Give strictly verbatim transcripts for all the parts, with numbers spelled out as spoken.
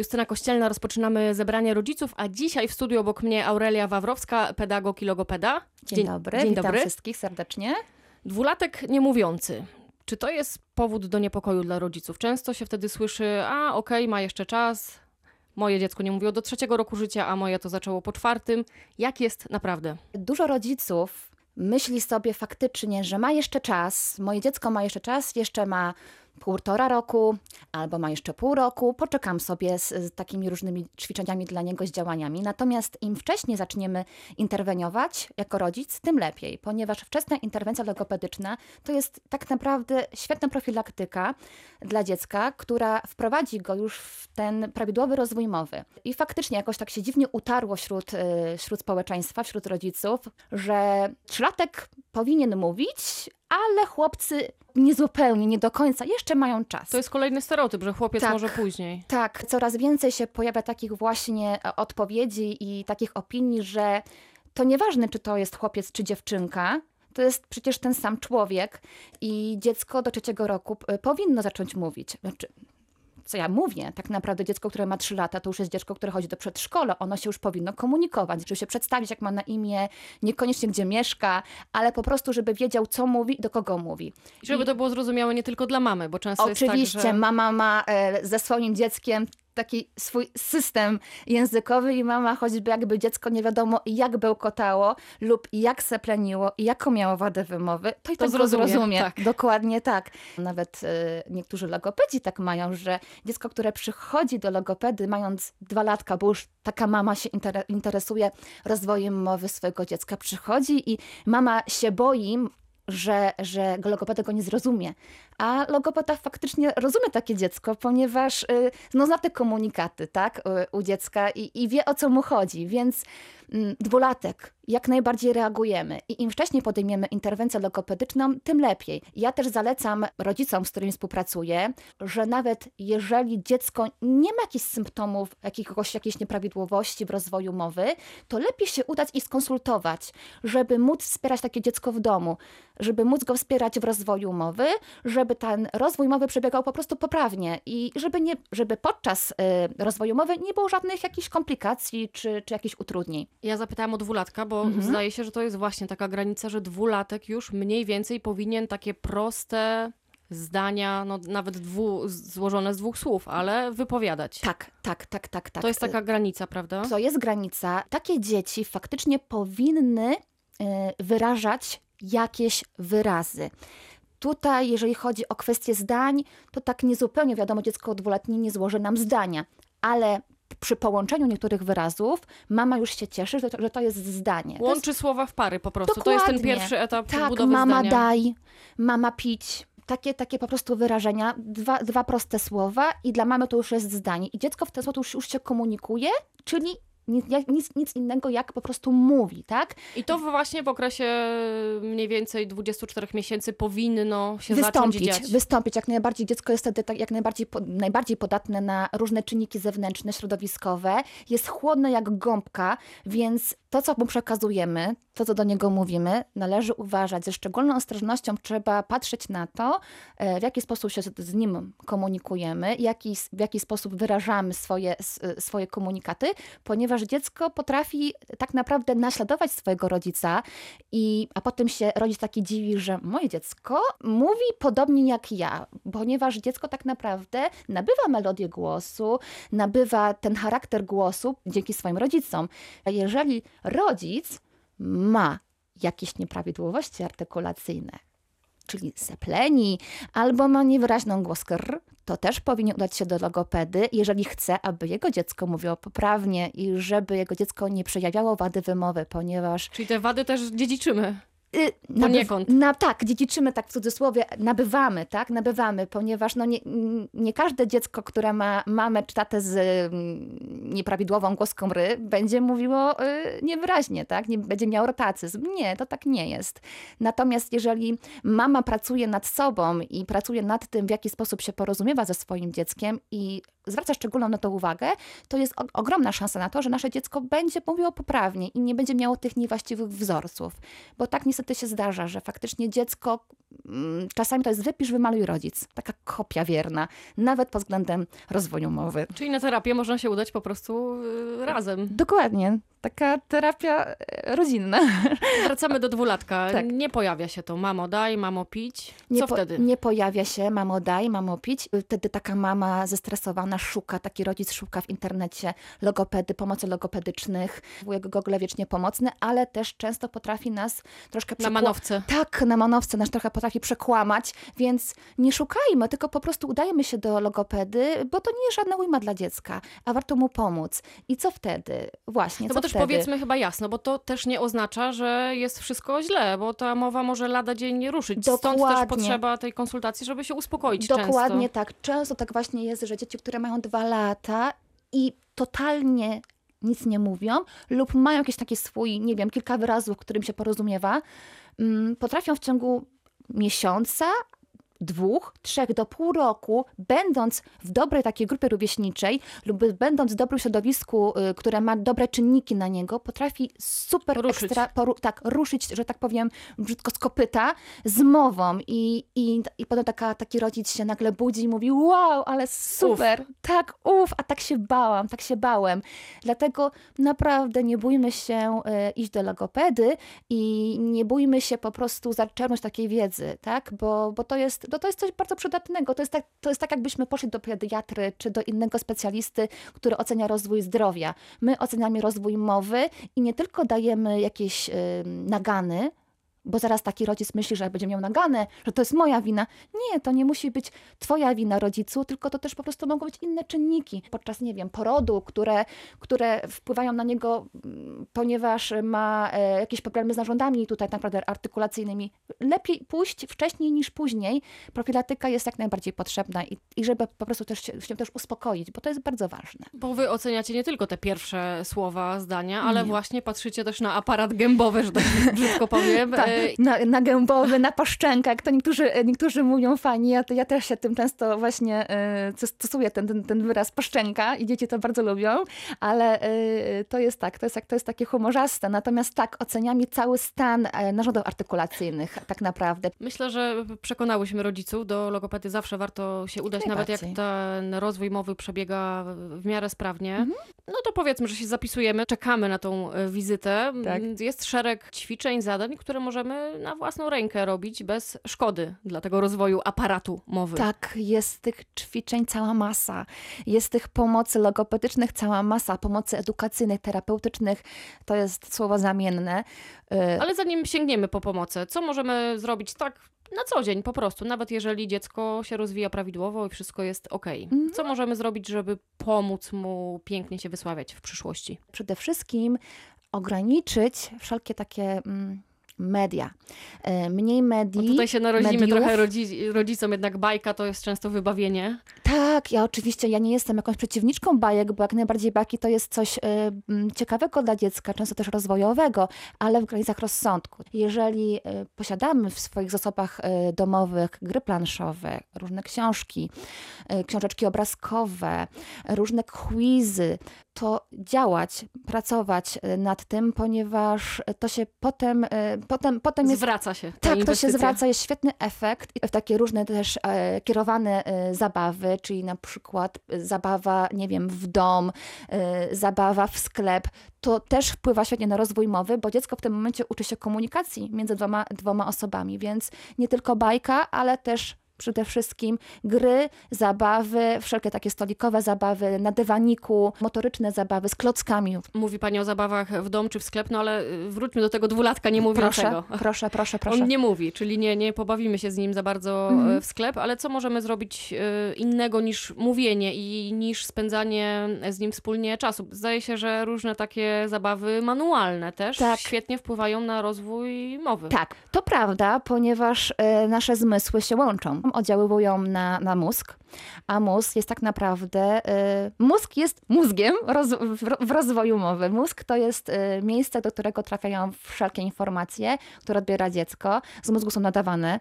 Justyna Kościelna, rozpoczynamy zebranie rodziców, a dzisiaj w studiu obok mnie Aurelia Wawrowska, pedagog i logopeda. Dzień, dzień dobry, dzień witam dobry. Wszystkich serdecznie. Dwulatek niemówiący. Czy to jest powód do niepokoju dla rodziców? Często się wtedy słyszy, a okej, ma jeszcze czas, moje dziecko nie mówiło do trzeciego roku życia, a moje to zaczęło po czwartym. Jak jest naprawdę? Dużo rodziców myśli sobie faktycznie, że ma jeszcze czas, moje dziecko ma jeszcze czas, jeszcze ma półtora roku albo ma jeszcze pół roku, poczekam sobie z, z takimi różnymi ćwiczeniami dla niego, z działaniami. Natomiast im wcześniej zaczniemy interweniować jako rodzic, tym lepiej, ponieważ wczesna interwencja logopedyczna to jest tak naprawdę świetna profilaktyka dla dziecka, która wprowadzi go już w ten prawidłowy rozwój mowy. I faktycznie jakoś tak się dziwnie utarło wśród, wśród społeczeństwa, wśród rodziców, że trzylatek powinien mówić, ale chłopcy niezupełnie, nie do końca, jeszcze mają czas. To jest kolejny stereotyp, że chłopiec tak, może później. Tak, coraz więcej się pojawia takich właśnie odpowiedzi i takich opinii, że to nieważne, czy to jest chłopiec, czy dziewczynka, to jest przecież ten sam człowiek i dziecko do trzeciego roku powinno zacząć mówić. Znaczy, co ja mówię, tak naprawdę dziecko, które ma trzy lata, to już jest dziecko, które chodzi do przedszkola, ono się już powinno komunikować, żeby się przedstawić, jak ma na imię, niekoniecznie gdzie mieszka, ale po prostu, żeby wiedział, co mówi, do kogo mówi. I żeby I... to było zrozumiałe nie tylko dla mamy, bo często jest tak, że... Oczywiście, mama ma ze swoim dzieckiem taki swój system językowy i mama choćby jakby dziecko nie wiadomo jak bełkotało lub jak sepleniło i jaką miało wadę wymowy, to i to tak zrozumie. zrozumie. Tak. Dokładnie tak. Nawet y, niektórzy logopedzi tak mają, że dziecko, które przychodzi do logopedy mając dwa latka, bo już taka mama się inter- interesuje rozwojem mowy swojego dziecka, przychodzi i mama się boi, Że, że logopeda go nie zrozumie. A logopeda faktycznie rozumie takie dziecko, ponieważ no, zna te komunikaty tak, u dziecka i, i wie, o co mu chodzi. Więc mm, dwulatek, jak najbardziej reagujemy. I im wcześniej podejmiemy interwencję logopedyczną, tym lepiej. Ja też zalecam rodzicom, z którymi współpracuję, że nawet jeżeli dziecko nie ma jakichś symptomów, jakiegoś, jakiejś nieprawidłowości w rozwoju mowy, to lepiej się udać i skonsultować, żeby móc wspierać takie dziecko w domu, żeby móc go wspierać w rozwoju mowy, żeby ten rozwój mowy przebiegał po prostu poprawnie i żeby, nie, żeby podczas y, rozwoju mowy nie było żadnych jakichś komplikacji czy, czy jakichś utrudnień. Ja zapytałam o dwulatka, bo mhm. zdaje się, że to jest właśnie taka granica, że dwulatek już mniej więcej powinien takie proste zdania, no nawet dwu, złożone z dwóch słów, ale wypowiadać. Tak, tak, tak, tak, tak. To jest taka granica, prawda? To jest granica. Takie dzieci faktycznie powinny y, wyrażać jakieś wyrazy. Tutaj, jeżeli chodzi o kwestię zdań, to tak niezupełnie wiadomo, dziecko dwuletnie nie złoży nam zdania, ale przy połączeniu niektórych wyrazów mama już się cieszy, że to, że to jest zdanie. Łączy to jest... słowa w pary po prostu. Dokładnie. To jest ten pierwszy etap tak, budowy mama zdania. Mama daj, mama pić. Takie, takie po prostu wyrażenia, dwa, dwa proste słowa i dla mamy to już jest zdanie. I dziecko w ten sposób już, już się komunikuje, czyli Nic, nic innego jak po prostu mówi, tak? I to właśnie w okresie mniej więcej dwudziestu czterech miesięcy powinno się wystąpić, zacząć dziać. Wystąpić, jak najbardziej. Dziecko jest wtedy tak jak najbardziej, najbardziej podatne na różne czynniki zewnętrzne, środowiskowe. Jest chłodne jak gąbka, więc to, co mu przekazujemy, to, co do niego mówimy, należy uważać. Ze szczególną ostrożnością trzeba patrzeć na to, w jaki sposób się z nim komunikujemy, jaki, w jaki sposób wyrażamy swoje, swoje komunikaty, ponieważ że dziecko potrafi tak naprawdę naśladować swojego rodzica, i, a potem się rodzic taki dziwi, że moje dziecko mówi podobnie jak ja, ponieważ dziecko tak naprawdę nabywa melodię głosu, nabywa ten charakter głosu dzięki swoim rodzicom. A jeżeli rodzic ma jakieś nieprawidłowości artykulacyjne, czyli sepleni, albo ma niewyraźną głos kr, to też powinien udać się do logopedy, jeżeli chce, aby jego dziecko mówiło poprawnie i żeby jego dziecko nie przejawiało wady wymowy, ponieważ... Czyli te wady też dziedziczymy. Yy, nabyw- na, tak, dziedziczymy, tak w cudzysłowie, nabywamy, tak, nabywamy, ponieważ no nie, nie każde dziecko, które ma mamę czy tatę z y, nieprawidłową głoską ry, będzie mówiło y, niewyraźnie, tak, nie, będzie miał rotacyzm. Nie, to tak nie jest. Natomiast jeżeli mama pracuje nad sobą i pracuje nad tym, w jaki sposób się porozumiewa ze swoim dzieckiem i zwraca szczególną na to uwagę, to jest o- ogromna szansa na to, że nasze dziecko będzie mówiło poprawnie i nie będzie miało tych niewłaściwych wzorców, bo tak nie niestety się zdarza, że faktycznie dziecko, czasami to jest wypisz, wymaluj rodzic. Taka kopia wierna, nawet pod względem rozwoju mowy. Czyli na terapię można się udać po prostu razem. Dokładnie. Taka terapia rodzinna. Wracamy do dwulatka. Tak. Nie pojawia się to mamo daj, mamo pić. Co nie po, wtedy? Nie pojawia się mamo daj, mamo pić. Wtedy taka mama zestresowana szuka, taki rodzic szuka w internecie logopedy, pomocy logopedycznych. Google wiecznie pomocny, ale też często potrafi nas troszkę... Przekła- na manowce. Tak, na manowce nas trochę potrafi przekłamać, więc nie szukajmy, tylko po prostu udajemy się do logopedy, bo to nie jest żadna ujma dla dziecka, a warto mu pomóc. I co wtedy? Właśnie, no co bo też wtedy? Powiedzmy chyba jasno, bo to też nie oznacza, że jest wszystko źle, bo ta mowa może lada dzień nie ruszyć. Dokładnie. Stąd też potrzeba tej konsultacji, żeby się uspokoić. Dokładnie często. Tak. Często tak właśnie jest, że dzieci, które mają dwa lata i totalnie nic nie mówią lub mają jakiś taki swój, nie wiem, kilka wyrazów, którym się porozumiewa, potrafią w ciągu miesiąca, dwóch, trzech do pół roku, będąc w dobrej takiej grupie rówieśniczej lub będąc w dobrym środowisku, które ma dobre czynniki na niego, potrafi super ruszyć. Ekstra, poru- tak, ruszyć, że tak powiem, brzydko z kopyta, z mową. I, i, i potem taka, taki rodzic się nagle budzi i mówi, wow, ale super, uf. tak, uff, a tak się bałam, tak się bałem. Dlatego naprawdę nie bójmy się iść do logopedy i nie bójmy się po prostu zaczerpnąć takiej wiedzy, tak, bo, bo to jest No to jest coś bardzo przydatnego. To jest, tak, to jest tak, jakbyśmy poszli do pediatry czy do innego specjalisty, który ocenia rozwój zdrowia. My oceniamy rozwój mowy i nie tylko dajemy jakieś yy, nagany, bo zaraz taki rodzic myśli, że będzie miał naganę, że to jest moja wina. Nie, to nie musi być twoja wina, rodzicu, tylko to też po prostu mogą być inne czynniki. Podczas, nie wiem, porodu, które, które wpływają na niego, ponieważ ma jakieś problemy z narządami tutaj naprawdę artykulacyjnymi. Lepiej pójść wcześniej niż później. Profilaktyka jest jak najbardziej potrzebna i, i żeby po prostu też się, się też uspokoić, bo to jest bardzo ważne. Bo wy oceniacie nie tylko te pierwsze słowa, zdania, ale nie. właśnie patrzycie też na aparat gębowy, że tak brzydko powiem. Tak. Na, na gębowy, na paszczenkach, to niektórzy, niektórzy mówią fajnie, ja, ja też się tym często właśnie y, stosuję ten, ten, ten wyraz paszczenka i dzieci to bardzo lubią, ale y, to jest tak, to jest, to jest takie humorzaste, natomiast tak, oceniamy cały stan narządów artykulacyjnych tak naprawdę. Myślę, że przekonałyśmy rodziców, do logopedy zawsze warto się udać, nawet jak ten rozwój mowy przebiega w miarę sprawnie. Mhm. No to powiedzmy, że się zapisujemy, czekamy na tą wizytę. Tak. Jest szereg ćwiczeń, zadań, które może możemy na własną rękę robić bez szkody dla tego rozwoju aparatu mowy. Tak, jest tych ćwiczeń cała masa. Jest tych pomocy logopedycznych cała masa, pomocy edukacyjnych, terapeutycznych. To jest słowo zamienne. Ale zanim sięgniemy po pomocy, co możemy zrobić tak na co dzień po prostu, nawet jeżeli dziecko się rozwija prawidłowo i wszystko jest okej. Okay. Co możemy zrobić, żeby pomóc mu pięknie się wysławiać w przyszłości? Przede wszystkim ograniczyć wszelkie takie... Mm, media. Mniej medii. No tutaj się narodzimy mediów. Trochę rodzi- rodzicom, jednak bajka to jest często wybawienie. Tak, ja oczywiście, ja nie jestem jakąś przeciwniczką bajek, bo jak najbardziej bajki to jest coś y, ciekawego dla dziecka, często też rozwojowego, ale w granicach rozsądku. Jeżeli y, posiadamy w swoich zasobach y, domowych gry planszowe, różne książki, y, książeczki obrazkowe, różne quizy, to działać, pracować nad tym, ponieważ to się potem... Y, Potem, potem jest, zwraca się. Tak, inwestycja. To się zwraca, jest świetny efekt. I w takie różne też e, kierowane e, zabawy, czyli na przykład e, zabawa, nie wiem, w dom, e, zabawa w sklep. To też wpływa świetnie na rozwój mowy, bo dziecko w tym momencie uczy się komunikacji między dwoma, dwoma osobami, więc nie tylko bajka, ale też przede wszystkim gry, zabawy, wszelkie takie stolikowe zabawy, na dywaniku, motoryczne zabawy z klockami. Mówi pani o zabawach w dom czy w sklep, no ale wróćmy do tego dwulatka nie mówiącego. Proszę, proszę, proszę, proszę. On nie mówi, czyli nie, nie pobawimy się z nim za bardzo mhm. w sklep, ale co możemy zrobić innego niż mówienie i niż spędzanie z nim wspólnie czasu? Zdaje się, że różne takie zabawy manualne też tak. świetnie wpływają na rozwój mowy. Tak, to prawda, ponieważ nasze zmysły się łączą. oddziaływują na, na mózg, a mózg jest tak naprawdę, y, mózg jest mózgiem roz, w, w rozwoju mowy. Mózg to jest y, miejsce, do którego trafiają wszelkie informacje, które odbiera dziecko. Z mózgu są nadawane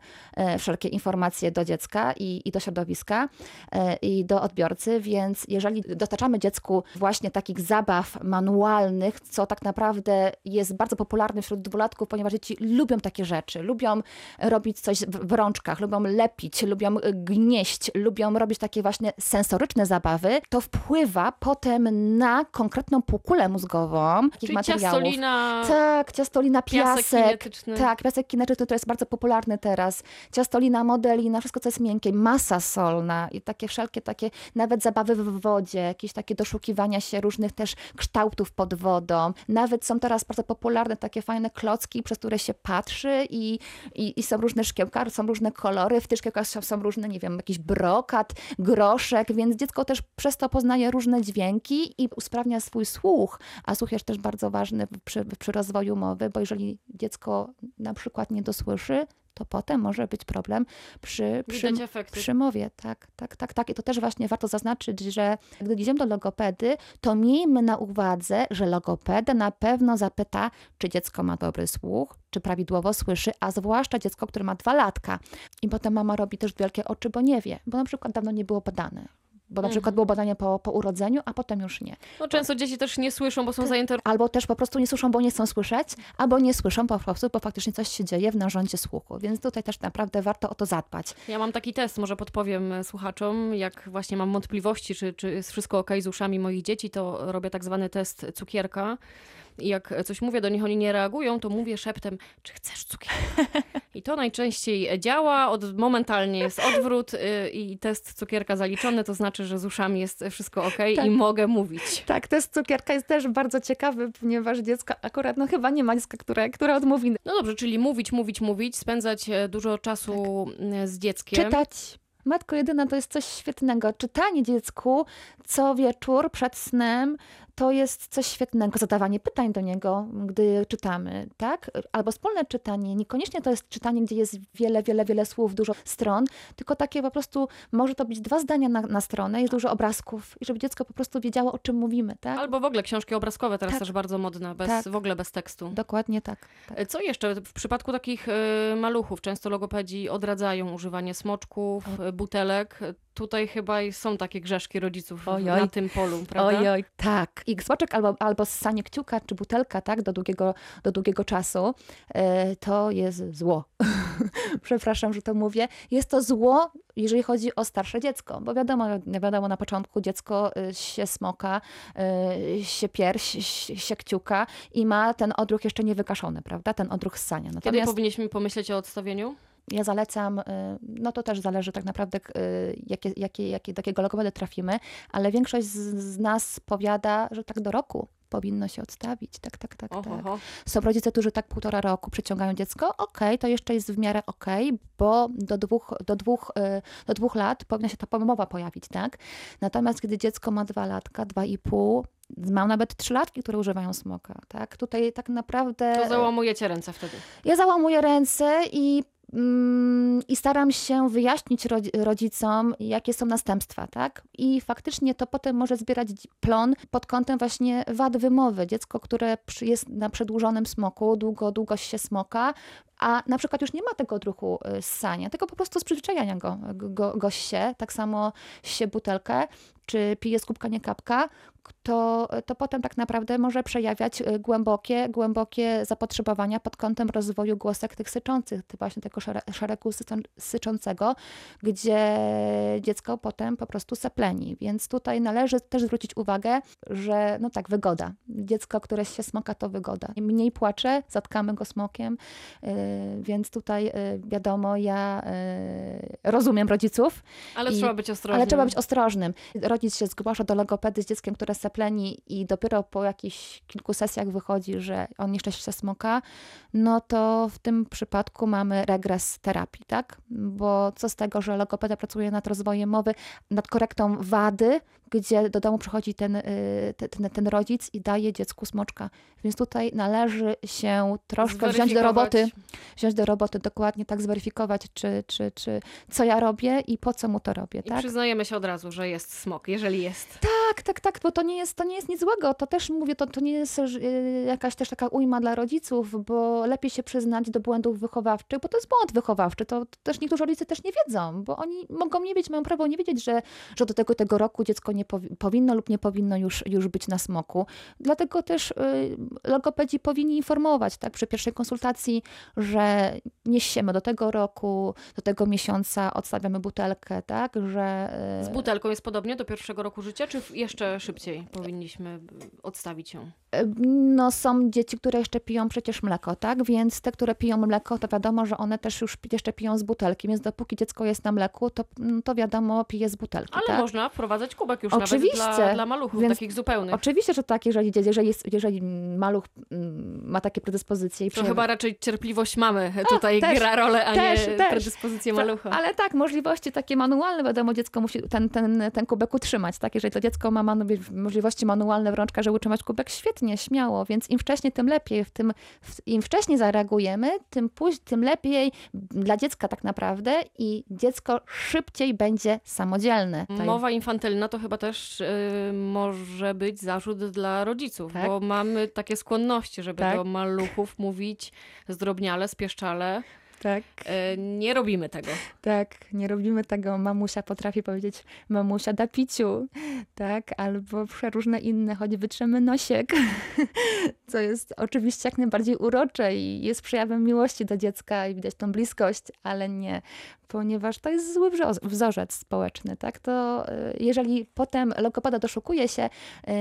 y, wszelkie informacje do dziecka i, i do środowiska y, i do odbiorcy, więc jeżeli dostarczamy dziecku właśnie takich zabaw manualnych, co tak naprawdę jest bardzo popularne wśród dwulatków, ponieważ dzieci lubią takie rzeczy, lubią robić coś w rączkach, lubią lepić, lubią gnieść, lubią robić takie właśnie sensoryczne zabawy, to wpływa potem na konkretną półkulę mózgową. Czyli materiałów. Ciastolina. Tak, ciastolina, piasek. Piasek kinetyczny. Tak, piasek kinetyczny, to jest bardzo popularny teraz. Ciastolina, modelina, wszystko co jest miękkie, masa solna i takie wszelkie takie, nawet zabawy w wodzie, jakieś takie doszukiwania się różnych też kształtów pod wodą. Nawet są teraz bardzo popularne takie fajne klocki, przez które się patrzy i, i, i są różne szkiełka, są różne kolory, w tych szkiełkach są, są różne, nie wiem, jakiś brokat, groszek, więc dziecko też przez to poznaje różne dźwięki i usprawnia swój słuch, a słuch jest też bardzo ważny przy, przy rozwoju mowy, bo jeżeli dziecko na przykład nie dosłyszy, to potem może być problem przy, przy, przy mowie. Tak, tak, tak, tak. I to też właśnie warto zaznaczyć, że gdy idziemy do logopedy, to miejmy na uwadze, że logopeda na pewno zapyta, czy dziecko ma dobry słuch, czy prawidłowo słyszy, a zwłaszcza dziecko, które ma dwa latka. I potem mama robi też wielkie oczy, bo nie wie, bo na przykład dawno nie było badane. Bo na przykład było badanie po, po urodzeniu, a potem już nie. No często dzieci też nie słyszą, bo są zajęte. Albo też po prostu nie słyszą, bo nie chcą słyszeć, albo nie słyszą po prostu, bo faktycznie coś się dzieje w narządzie słuchu. Więc tutaj też naprawdę warto o to zadbać. Ja mam taki test, może podpowiem słuchaczom, jak właśnie mam wątpliwości, czy, czy jest wszystko okej z uszami moich dzieci, to robię tak zwany test cukierka. I jak coś mówię, do nich oni nie reagują, to mówię szeptem, czy chcesz cukierka? I to najczęściej działa, od, momentalnie jest odwrót i test cukierka zaliczony, to znaczy, że z uszami jest wszystko okej, tak. I mogę mówić. Tak, test cukierka jest też bardzo ciekawy, ponieważ dziecko akurat, no chyba nie ma dziecka, które, które odmówi. No dobrze, czyli mówić, mówić, mówić, spędzać dużo czasu tak. z dzieckiem. Czytać. Matko jedyna, to jest coś świetnego. Czytanie dziecku co wieczór przed snem to jest coś świetnego. Zadawanie pytań do niego, gdy czytamy, tak? Albo wspólne czytanie. Niekoniecznie to jest czytanie, gdzie jest wiele, wiele, wiele słów, dużo stron, tylko takie po prostu może to być dwa zdania na, na stronę, jest dużo obrazków i żeby dziecko po prostu wiedziało, o czym mówimy, tak? Albo w ogóle książki obrazkowe teraz tak. też bardzo modne, bez, tak. w ogóle bez tekstu. Dokładnie tak, tak. Co jeszcze? W przypadku takich y, maluchów często logopedzi odradzają używanie smoczków, o. butelek. Tutaj chyba są takie grzeszki rodziców Ojoj. na tym polu, prawda? Ojoj, tak. I smoczek albo, albo ssanie kciuka czy butelka, tak, do długiego, do długiego czasu, yy, to jest zło. Przepraszam, że to mówię. Jest to zło, jeżeli chodzi o starsze dziecko, bo wiadomo, wiadomo na początku dziecko się smoka, yy, się pierś, się kciuka i ma ten odruch jeszcze niewykaszony, prawda? Ten odruch ssania. Natomiast... Kiedy powinniśmy pomyśleć o odstawieniu? Ja zalecam, no to też zależy tak naprawdę, jakie, jakie, jakie, do jakiego logopedy trafimy, ale większość z, z nas powiada, że tak do roku powinno się odstawić. Tak, tak, tak, Oho. tak. Są rodzice, którzy tak półtora roku przyciągają dziecko, okej, okay, to jeszcze jest w miarę okej, okay, bo do dwóch, do, dwóch, do dwóch lat powinna się ta pomowa pojawić, tak? Natomiast gdy dziecko ma dwa latka, dwa i pół, mam nawet trzylatki, które używają smoka, tak? Tutaj tak naprawdę... To załamujecie ręce wtedy. Ja załamuję ręce i I staram się wyjaśnić rodzicom, jakie są następstwa, tak? I faktycznie to potem może zbierać plon pod kątem właśnie wad wymowy. Dziecko, które jest na przedłużonym smoku, długo, długo się smoka, a na przykład już nie ma tego odruchu ssania, tylko po prostu z przyzwyczajenia go, go, go się, tak samo się butelkę, czy pije z kubka, nie kapka, to, to potem tak naprawdę może przejawiać głębokie, głębokie zapotrzebowania pod kątem rozwoju głosek tych syczących, właśnie tego szere, szeregu syczącego, gdzie dziecko potem po prostu sepleni. Więc tutaj należy też zwrócić uwagę, że no tak, wygoda. Dziecko, które się smoka, to wygoda. Mniej płacze, zatkamy go smokiem, więc tutaj wiadomo, ja rozumiem rodziców. Ale i, trzeba być ostrożnym. Ale trzeba być ostrożnym. Rodzic się zgłasza do logopedy z dzieckiem, które sepleni i dopiero po jakichś kilku sesjach wychodzi, że on jeszcze się smoka, no to w tym przypadku mamy regres terapii, tak? Bo co z tego, że logopeda pracuje nad rozwojem mowy, nad korektą wady, gdzie do domu przychodzi ten, ten, ten rodzic i daje dziecku smoczka. Więc tutaj należy się troszkę wziąć do roboty. wziąć do roboty, dokładnie tak zweryfikować, czy, czy, czy co ja robię i po co mu to robię. I tak? Przyznajemy się od razu, że jest smok, jeżeli jest. Tak, tak, tak, bo to nie jest, to nie jest nic złego. To też mówię, to, to nie jest jakaś też taka ujma dla rodziców, bo lepiej się przyznać do błędów wychowawczych, bo to jest błąd wychowawczy. To, to też niektórzy rodzice też nie wiedzą, bo oni mogą nie wiedzieć, mają prawo nie wiedzieć, że, że do tego tego roku dziecko nie powi- powinno lub nie powinno już, już być na smoku. Dlatego też y, logopedzi powinni informować tak, przy pierwszej konsultacji, że nie siemy do tego roku, do tego miesiąca odstawiamy butelkę, tak, że... Y... Z butelką jest podobnie do pierwszego roku życia, czy jeszcze szybciej powinniśmy odstawić ją? No są dzieci, które jeszcze piją przecież mleko, tak, więc te, które piją mleko, to wiadomo, że one też już jeszcze piją z butelki, więc dopóki dziecko jest na mleku, to, to wiadomo, pije z butelki. Ale tak? Można wprowadzać kubek już oczywiście, nawet dla, dla maluchów, więc takich zupełnych. Oczywiście, że tak, jeżeli, jeżeli, jest, jeżeli maluch ma takie predyspozycje. I to przyjmuje... chyba raczej cierpliwość mamy tutaj o, też, gra rolę, a też, nie też. predyspozycje malucha. Ale tak, możliwości takie manualne, wiadomo, dziecko musi ten, ten, ten kubek utrzymać, tak, jeżeli to dziecko ma manu... możliwości manualne w rączkach, żeby utrzymać kubek, świetnie, śmiało, więc im wcześniej, tym lepiej. W tym, w, im wcześniej zareagujemy, tym, później, tym lepiej dla dziecka tak naprawdę i dziecko szybciej będzie samodzielne. Mowa infantylna to chyba też yy, może być zarzut dla rodziców, tak? Bo mamy takie skłonności, żeby tak? do maluchów mówić zdrobniale, spieszczale. Tak. Yy, nie robimy tego. Tak, nie robimy tego. Mamusia potrafi powiedzieć, mamusia da piciu, tak, albo przeróżne inne, choć wytrzemy nosiek, co jest oczywiście jak najbardziej urocze i jest przejawem miłości do dziecka i widać tą bliskość, ale nie, ponieważ to jest zły wzorzec społeczny, tak, to jeżeli potem logopeda doszukuje się, yy,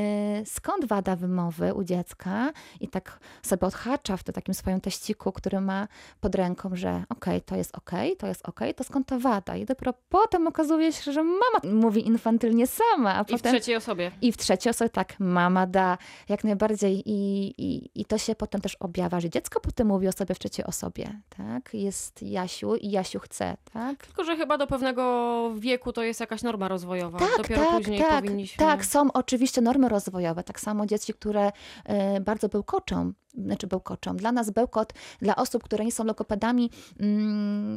skąd wada wymowy u dziecka i tak sobie odhacza w tym takim swoim teściku, który ma pod ręką, że okej, okay, to jest okej, okay, to jest okej, okay, to skąd ta wada? I dopiero potem okazuje się, że mama mówi infantylnie sama. A I potem... w trzeciej osobie. I w trzeciej osobie, tak, mama da, jak najbardziej. I, i, i to się potem też objawia, że dziecko potem mówi o sobie w trzeciej osobie, tak? Jest Jasiu i Jasiu chce, tak? Tylko, że chyba do pewnego wieku to jest jakaś norma rozwojowa. Tak, dopiero tak, później tak, powinniśmy... Tak, są oczywiście normy rozwojowe. Tak samo dzieci, które y, bardzo bełkoczą. Znaczy bełkoczą. Dla nas bełkot, dla osób, które nie są logopedami,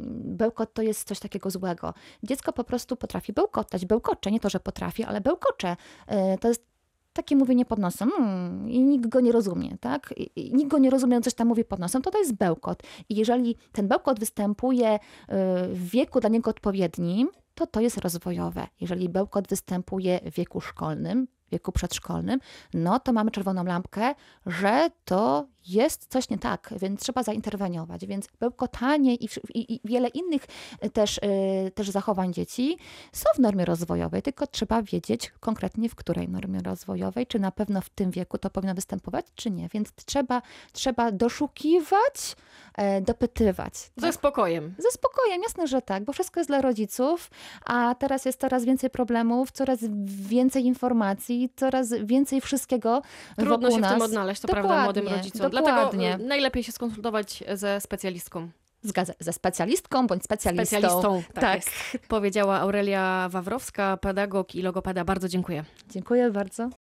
bełkot to jest coś takiego złego. Dziecko po prostu potrafi bełkotać. Bełkocze, nie to, że potrafi, ale bełkocze. To jest takie mówienie pod nosem hmm, i nikt go nie rozumie, tak? I, i nikt go nie rozumie, coś tam mówi pod nosem, to to jest bełkot. I jeżeli ten bełkot występuje w wieku dla niego odpowiednim, to to jest rozwojowe. Jeżeli bełkot występuje w wieku szkolnym, wieku przedszkolnym, no to mamy czerwoną lampkę, że to jest coś nie tak, więc trzeba zainterweniować. Więc bełkotanie i, i, i wiele innych też, yy, też zachowań dzieci są w normie rozwojowej, tylko trzeba wiedzieć konkretnie w której normie rozwojowej, czy na pewno w tym wieku to powinno występować, czy nie. Więc trzeba, trzeba doszukiwać, yy, dopytywać. Tak? Ze spokojem. Ze spokojem, jasne, że tak, bo wszystko jest dla rodziców, a teraz jest coraz więcej problemów, coraz więcej informacji, coraz więcej wszystkiego Trudno wokół się nas. w tym odnaleźć, to Dokładnie. prawda, młodym rodzicom. Dokładnie. Dlatego najlepiej się skonsultować ze specjalistką. Zgadza, ze specjalistką bądź specjalistą. Specjalistą, tak, tak. Jest. Powiedziała Aurelia Wawrowska, pedagog i logopeda. Bardzo dziękuję. Dziękuję bardzo.